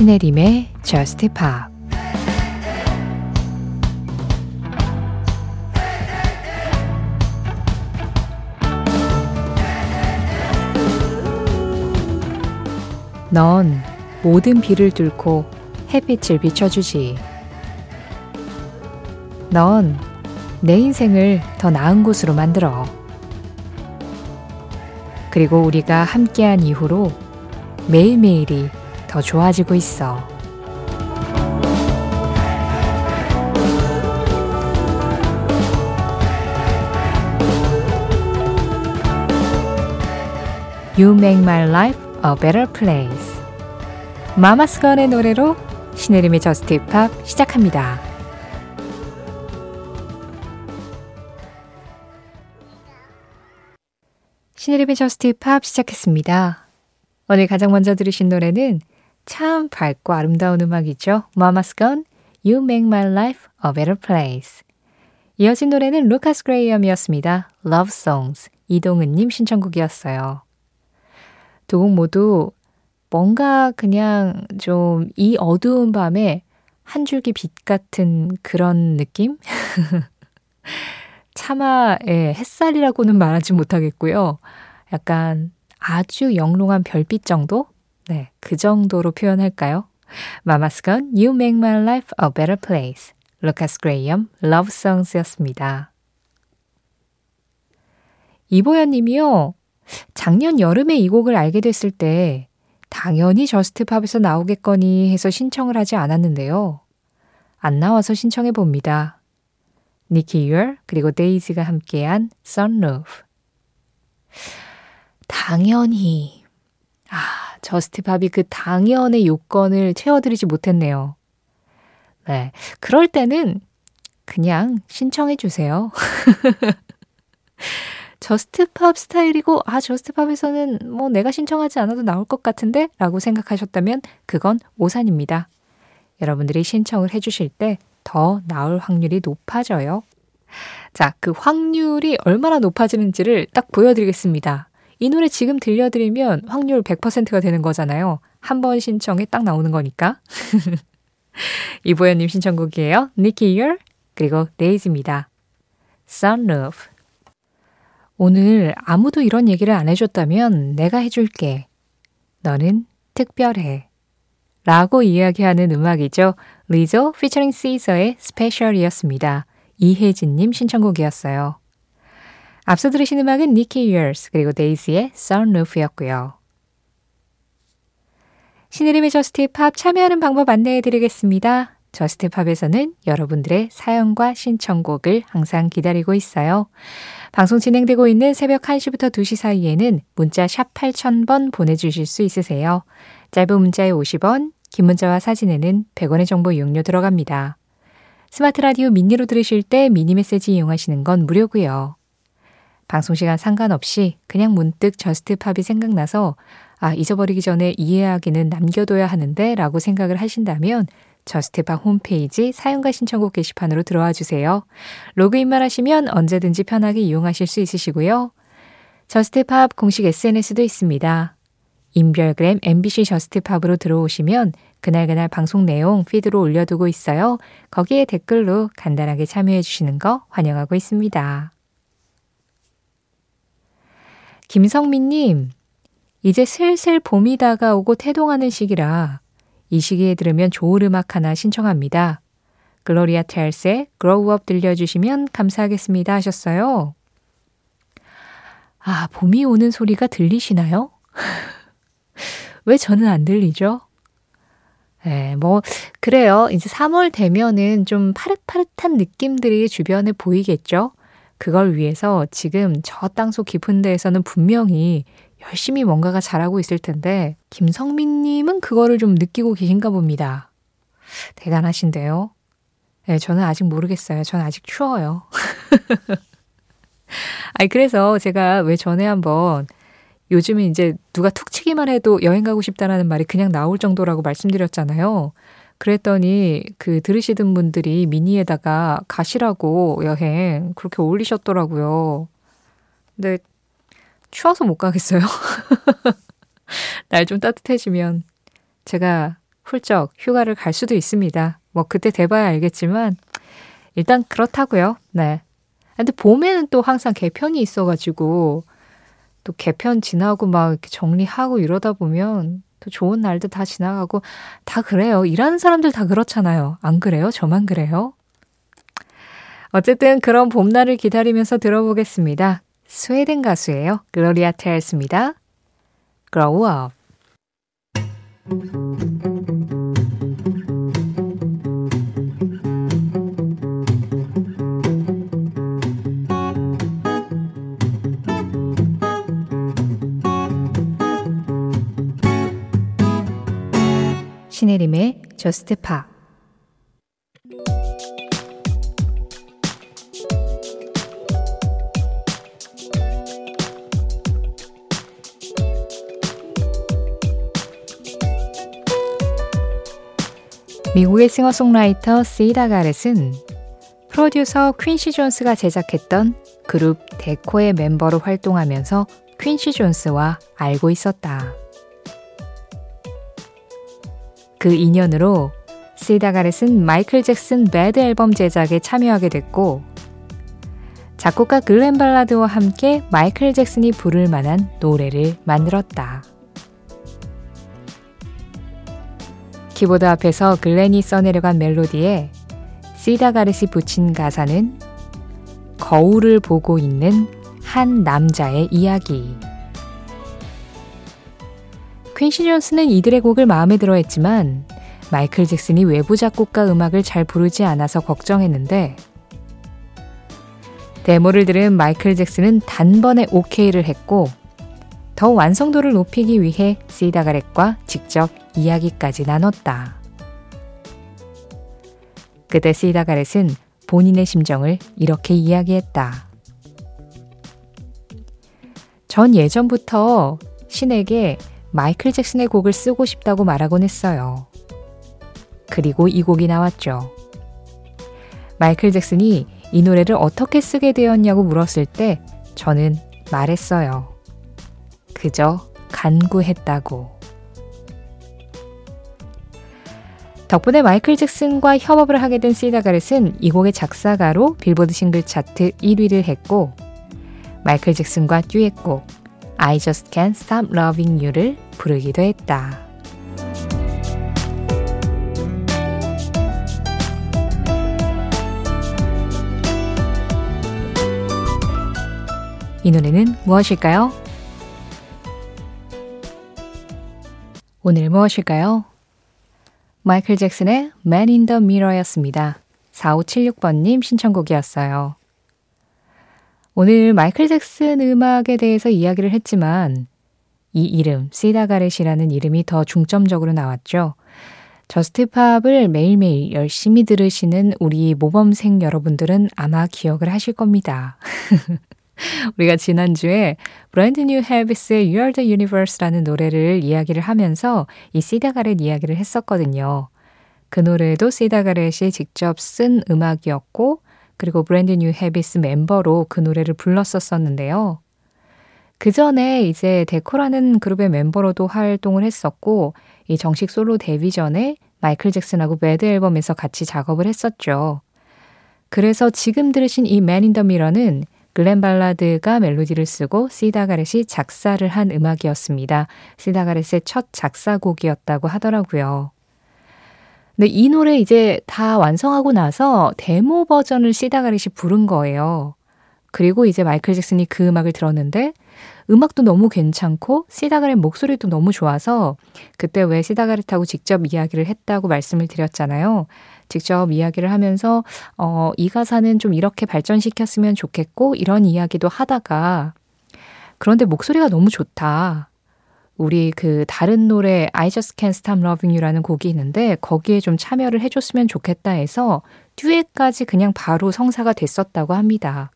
신혜림의 Just Pop. 넌 모든 비를 뚫고 햇빛을 비춰주지. 넌 내 인생을 더 나은 곳으로 만들어. 그리고 우리가 함께한 이후로 매일매일이 더 좋아지고 있어. You make my life a better place. Mama's Gun의 노래로 신혜림의 저스트 힙합 시작합니다. 신혜림의 저스트 힙합 시작했습니다. 오늘 가장 먼저 들으신 노래는 참 밝고 아름다운 음악이죠. Mama's Gun, You Make My Life a Better Place. 이어진 노래는 루카스 그레이엄이었습니다. Love Songs, 이동은님 신청곡이었어요. 두 곡 모두 뭔가 그냥 좀 이 어두운 밤에 한 줄기 빛 같은 그런 느낌? 차마 햇살이라고는 말하지 못하겠고요. 약간 아주 영롱한 별빛 정도? 네, 그 정도로 표현할까요? Mama's Gun, You Make My Life a Better Place. 루카스 그레이엄, Love Songs였습니다. 이보연 님이요. 작년 여름에 이 곡을 알게 됐을 때 당연히 저스트팝에서 나오겠거니 해서 신청을 하지 않았는데요. 안 나와서 신청해 봅니다. 니키 유얼 그리고 데이지가 함께한 Sunroof. 당연히. 저스트팝이 그 당연의 요건을 채워드리지 못했네요. 네, 그럴 때는 그냥 신청해 주세요. 저스트팝 스타일이고 저스트팝에서는 뭐 내가 신청하지 않아도 나올 것 같은데? 라고 생각하셨다면 그건 오산입니다. 여러분들이 신청을 해주실 때 더 나올 확률이 높아져요. 자, 그 확률이 얼마나 높아지는지를 딱 보여드리겠습니다. 이 노래 지금 들려드리면 확률 100%가 되는 거잖아요. 한 번 신청에 딱 나오는 거니까. 이보연님 신청곡이에요. 니키 유얼 그리고 데이지입니다. Sunroof. 오늘 아무도 이런 얘기를 안 해줬다면 내가 해줄게. 너는 특별해. 라고 이야기하는 음악이죠. 리조 피처링 시저의 스페셜이었습니다. 이혜진님 신청곡이었어요. 앞서 들으신 음악은 니키 유얼스 그리고 데이지의 Sunroof였고요. 신혜림의 저스트팝 참여하는 방법 안내해드리겠습니다. 저스트팝에서는 여러분들의 사연과 신청곡을 항상 기다리고 있어요. 방송 진행되고 있는 새벽 1시부터 2시 사이에는 문자 샵 8000번 보내주실 수 있으세요. 짧은 문자에 50원, 긴 문자와 사진에는 100원의 정보 이용료 들어갑니다. 스마트 라디오 미니로 들으실 때 미니 메시지 이용하시는 건 무료고요. 방송시간 상관없이 그냥 문득 저스트팝이 생각나서 잊어버리기 전에 이해하기는 남겨둬야 하는데 라고 생각을 하신다면 저스트팝 홈페이지 사연과 신청곡 게시판으로 들어와 주세요. 로그인만 하시면 언제든지 편하게 이용하실 수 있으시고요. 저스트팝 공식 SNS도 있습니다. 인별그램 MBC 저스트팝으로 들어오시면 그날그날 방송 내용 피드로 올려두고 있어요. 거기에 댓글로 간단하게 참여해 주시는 거 환영하고 있습니다. 김성민님, 이제 슬슬 봄이 다가오고 태동하는 시기라 이 시기에 들으면 좋을 음악 하나 신청합니다. 글로리아 텔스의 Grow Up 들려주시면 감사하겠습니다 하셨어요. 봄이 오는 소리가 들리시나요? 왜 저는 안 들리죠? 그래요. 이제 3월 되면은 좀 파릇파릇한 느낌들이 주변에 보이겠죠? 그걸 위해서 지금 저 땅속 깊은 데에서는 분명히 열심히 뭔가가 자라고 있을 텐데 김성민님은 그거를 좀 느끼고 계신가 봅니다. 대단하신데요. 저는 아직 모르겠어요. 저는 아직 추워요. 그래서 제가 왜 전에 한번 요즘에 이제 누가 툭 치기만 해도 여행 가고 싶다라는 말이 그냥 나올 정도라고 말씀드렸잖아요. 그랬더니 들으시던 분들이 미니에다가 가시라고 여행 그렇게 올리셨더라고요. 근데 추워서 못 가겠어요. 날 좀 따뜻해지면 제가 훌쩍 휴가를 갈 수도 있습니다. 뭐 그때 돼봐야 알겠지만 일단 그렇다고요. 네. 근데 봄에는 또 항상 개편이 있어가지고 또 개편 지나고 막 이렇게 정리하고 이러다 보면 또 좋은 날도 다 지나가고 다 그래요. 일하는 사람들 다 그렇잖아요. 안 그래요? 저만 그래요? 어쨌든 그런 봄날을 기다리면서 들어보겠습니다. 스웨덴 가수예요. 글로리아 텔스입니다. Grow up. 신혜림의 저스트 팝. 미국의 싱어송라이터 시다가렛은 프로듀서 퀸시 존스가 제작했던 그룹 데코의 멤버로 활동하면서 퀸시 존스와 알고 있었다. 그 인연으로 시다가렛은 마이클 잭슨 배드 앨범 제작에 참여하게 됐고 작곡가 글렌 발라드와 함께 마이클 잭슨이 부를 만한 노래를 만들었다. 키보드 앞에서 글렌이 써내려간 멜로디에 시다가렛이 붙인 가사는 거울을 보고 있는 한 남자의 이야기. 퀸시 존스는 이들의 곡을 마음에 들어했지만 마이클 잭슨이 외부 작곡가 음악을 잘 부르지 않아서 걱정했는데 데모를 들은 마이클 잭슨은 단번에 오케이를 했고 더 완성도를 높이기 위해 시다가렛과 직접 이야기까지 나눴다. 그때 시다가렛은 본인의 심정을 이렇게 이야기했다. 전 예전부터 신에게 마이클 잭슨의 곡을 쓰고 싶다고 말하곤 했어요. 그리고 이 곡이 나왔죠. 마이클 잭슨이 이 노래를 어떻게 쓰게 되었냐고 물었을 때 저는 말했어요. 그저 간구했다고. 덕분에 마이클 잭슨과 협업을 하게 된 시다가렛은 이 곡의 작사가로 빌보드 싱글 차트 1위를 했고 마이클 잭슨과 듀엣곡 I Just Can't Stop Loving You를 부르기도 했다. 이 노래는 무엇일까요? 오늘 무엇일까요? 마이클 잭슨의 Man in the Mirror였습니다. 4576번님 신청곡이었어요. 오늘 마이클 잭슨 음악에 대해서 이야기를 했지만 이 이름, 시다가렛이라는 이름이 더 중점적으로 나왔죠. 저스트팝을 매일매일 열심히 들으시는 우리 모범생 여러분들은 아마 기억을 하실 겁니다. 우리가 지난주에 브랜드 뉴 헤비스의 You Are The Universe라는 노래를 이야기를 하면서 이 시다가렛 이야기를 했었거든요. 그 노래도 시다가렛이 직접 쓴 음악이었고 그리고 브랜드 뉴 헤비스 멤버로 그 노래를 불렀었었는데요. 그 전에 이제 데코라는 그룹의 멤버로도 활동을 했었고 이 정식 솔로 데뷔 전에 마이클 잭슨하고 배드 앨범에서 같이 작업을 했었죠. 그래서 지금 들으신 이 Man in the Mirror는 글렌 발라드가 멜로디를 쓰고 시다가렛이 작사를 한 음악이었습니다. 시다가렛의 첫 작사곡이었다고 하더라고요. 근데 이 노래 이제 다 완성하고 나서 데모 버전을 시다가렛이 부른 거예요. 그리고 이제 마이클 잭슨이 그 음악을 들었는데 음악도 너무 괜찮고 시다가렛 목소리도 너무 좋아서 그때 왜 시다가렛하고 직접 이야기를 했다고 말씀을 드렸잖아요. 직접 이야기를 하면서 이 가사는 좀 이렇게 발전시켰으면 좋겠고 이런 이야기도 하다가 그런데 목소리가 너무 좋다. 우리 그 다른 노래 I Just Can't Stop Loving You라는 곡이 있는데 거기에 좀 참여를 해줬으면 좋겠다 해서 듀엣까지 그냥 바로 성사가 됐었다고 합니다.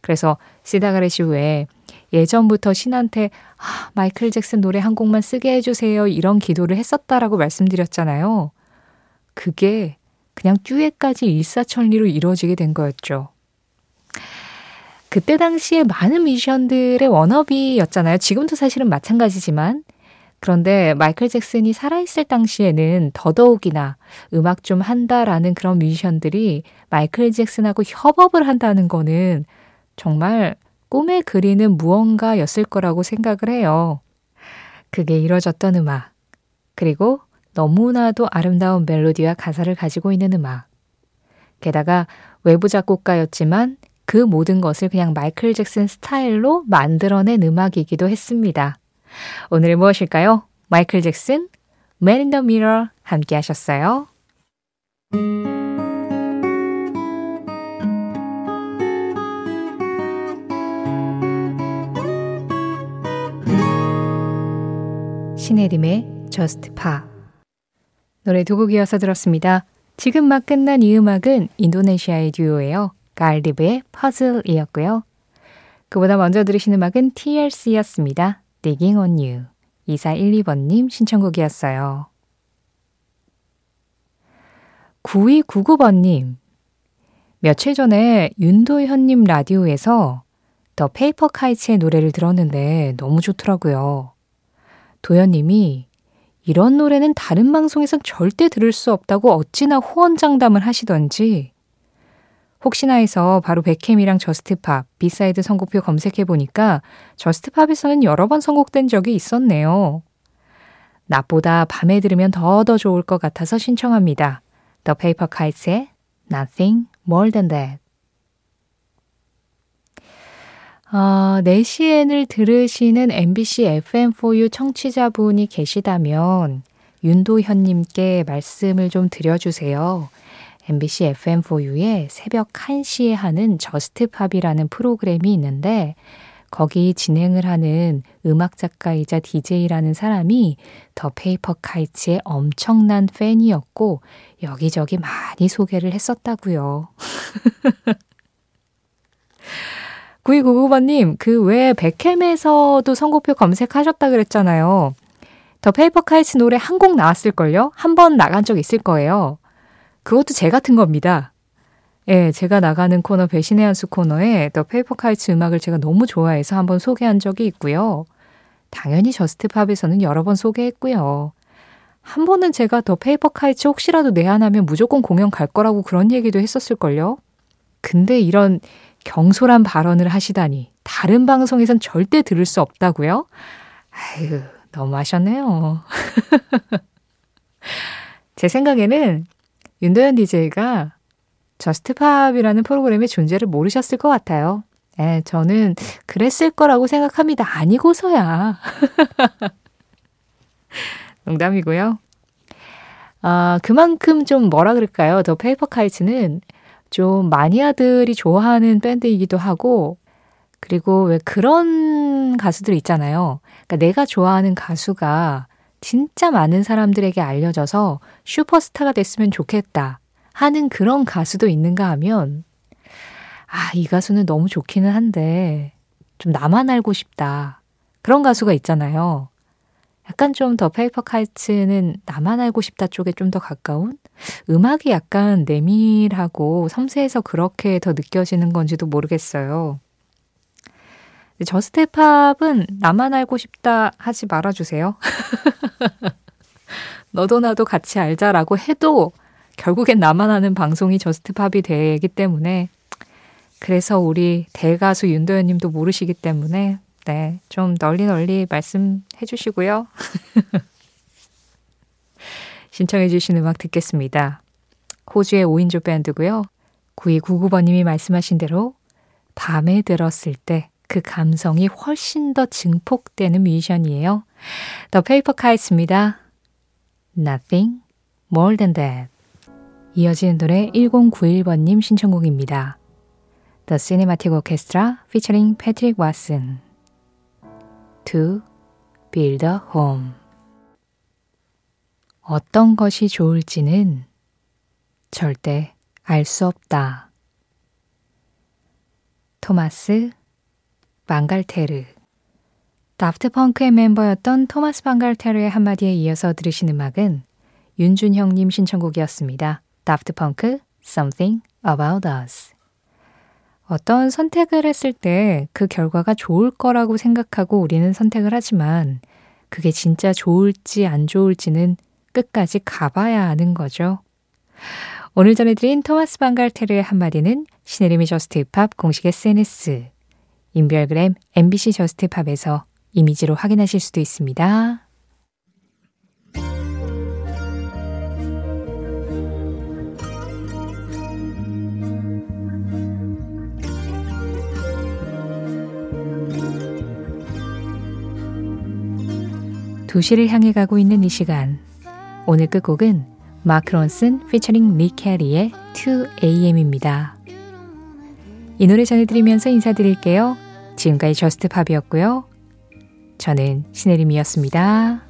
그래서 시다가렛이 왜 예전부터 신한테 마이클 잭슨 노래 한 곡만 쓰게 해주세요 이런 기도를 했었다라고 말씀드렸잖아요. 그게 그냥 듀엣까지 일사천리로 이루어지게 된 거였죠. 그때 당시에 많은 뮤지션들의 워너비였잖아요. 지금도 사실은 마찬가지지만 그런데 마이클 잭슨이 살아있을 당시에는 더더욱이나 음악 좀 한다라는 그런 뮤지션들이 마이클 잭슨하고 협업을 한다는 거는 정말 꿈에 그리는 무언가였을 거라고 생각을 해요. 그게 이뤄졌던 음악, 그리고 너무나도 아름다운 멜로디와 가사를 가지고 있는 음악, 게다가 외부 작곡가였지만 그 모든 것을 그냥 마이클 잭슨 스타일로 만들어낸 음악이기도 했습니다. 오늘 무엇일까요? 마이클 잭슨, Man in the Mirror 함께 하셨어요. 신혜림의 Just Pop 노래 두 곡 이어서 들었습니다. 지금 막 끝난 이 음악은 인도네시아의 듀오예요. 갈디브의 퍼즐이었고요. 그보다 먼저 들으신 음악은 TLC였습니다. Digging on You. 2412번님 신청곡이었어요. 9299번님. 며칠 전에 윤도현님 라디오에서 The Paper Kites의 노래를 들었는데 너무 좋더라고요. 도현님이 이런 노래는 다른 방송에선 절대 들을 수 없다고 어찌나 호언장담을 하시던지 혹시나 해서 바로 백캠이랑 저스트팝, 비사이드 선곡표 검색해보니까 저스트팝에서는 여러 번 선곡된 적이 있었네요. 낮보다 밤에 들으면 더 좋을 것 같아서 신청합니다. The Paper Kites의 Nothing More Than That. 4시엔을 들으시는 MBC FM4U 청취자분이 계시다면 윤도현님께 말씀을 좀 드려주세요. MBC FM4U에 새벽 1시에 하는 저스트팝이라는 프로그램이 있는데 거기 진행을 하는 음악작가이자 DJ라는 사람이 더 페이퍼카이츠의 엄청난 팬이었고 여기저기 많이 소개를 했었다고요. 9299번님, 그 외에 백캠에서도 선곡표 검색하셨다 그랬잖아요. 더 페이퍼카이츠 노래 한 곡 나왔을걸요? 한 번 나간 적 있을 거예요. 그것도 제 같은 겁니다. 예, 제가 나가는 코너 배신의 한수 코너에 더 페이퍼카이츠 음악을 제가 너무 좋아해서 한번 소개한 적이 있고요. 당연히 저스트팝에서는 여러 번 소개했고요. 한 번은 제가 더 페이퍼카이츠 혹시라도 내한하면 무조건 공연 갈 거라고 그런 얘기도 했었을걸요. 근데 이런 경솔한 발언을 하시다니 다른 방송에선 절대 들을 수 없다고요? 아유, 너무하셨네요. 제 생각에는 윤도현 DJ가 저스트팝이라는 프로그램의 존재를 모르셨을 것 같아요. 예, 저는 그랬을 거라고 생각합니다. 아니고서야. 농담이고요. 그만큼 좀 뭐라 그럴까요? 더 페이퍼카이츠는 좀 마니아들이 좋아하는 밴드이기도 하고 그리고 왜 그런 가수들 있잖아요. 그러니까 내가 좋아하는 가수가 진짜 많은 사람들에게 알려져서 슈퍼스타가 됐으면 좋겠다 하는 그런 가수도 있는가 하면 아, 이 가수는 너무 좋기는 한데 좀 나만 알고 싶다. 그런 가수가 있잖아요. 약간 좀 더 페이퍼카이츠는 나만 알고 싶다 쪽에 좀 더 가까운? 음악이 약간 내밀하고 섬세해서 그렇게 더 느껴지는 건지도 모르겠어요. 저스트팝은 나만 알고 싶다 하지 말아주세요. 너도 나도 같이 알자라고 해도 결국엔 나만 아는 방송이 저스트팝이 되기 때문에 그래서 우리 대가수 윤도현님도 모르시기 때문에 네, 좀 널리 말씀해 주시고요. 신청해 주신 음악 듣겠습니다. 호주의 5인조 밴드고요. 9299번님이 말씀하신 대로 밤에 들었을 때 그 감성이 훨씬 더 증폭되는 뮤지션이에요. The Paper Kites입니다. Nothing More Than That. 이어지는 노래 1091번님 신청곡입니다. The Cinematic Orchestra featuring Patrick Watson. To Build a Home. 어떤 것이 좋을지는 절대 알 수 없다. 토마스 방갈테르. 다프트 펑크의 멤버였던 토마스 방갈테르의 한마디에 이어서 들으신 음악은 윤준형님 신청곡이었습니다. 다프트 펑크, Something About Us. 어떤 선택을 했을 때 그 결과가 좋을 거라고 생각하고 우리는 선택을 하지만 그게 진짜 좋을지 안 좋을지는 끝까지 가봐야 아는 거죠. 오늘 전해드린 토마스 방갈테르의 한마디는 신혜림의 저스트팝 공식 SNS, 인별그램 MBC 저스트팝에서 이미지로 확인하실 수도 있습니다. 도시를 향해 가고 있는 이 시간, 오늘 끝곡은 마크 론슨 피처링 닉 캐리의 2AM입니다. 이 노래 전해드리면서 인사드릴게요. 지금까지 저스트팝이었고요. 저는 신혜림이었습니다.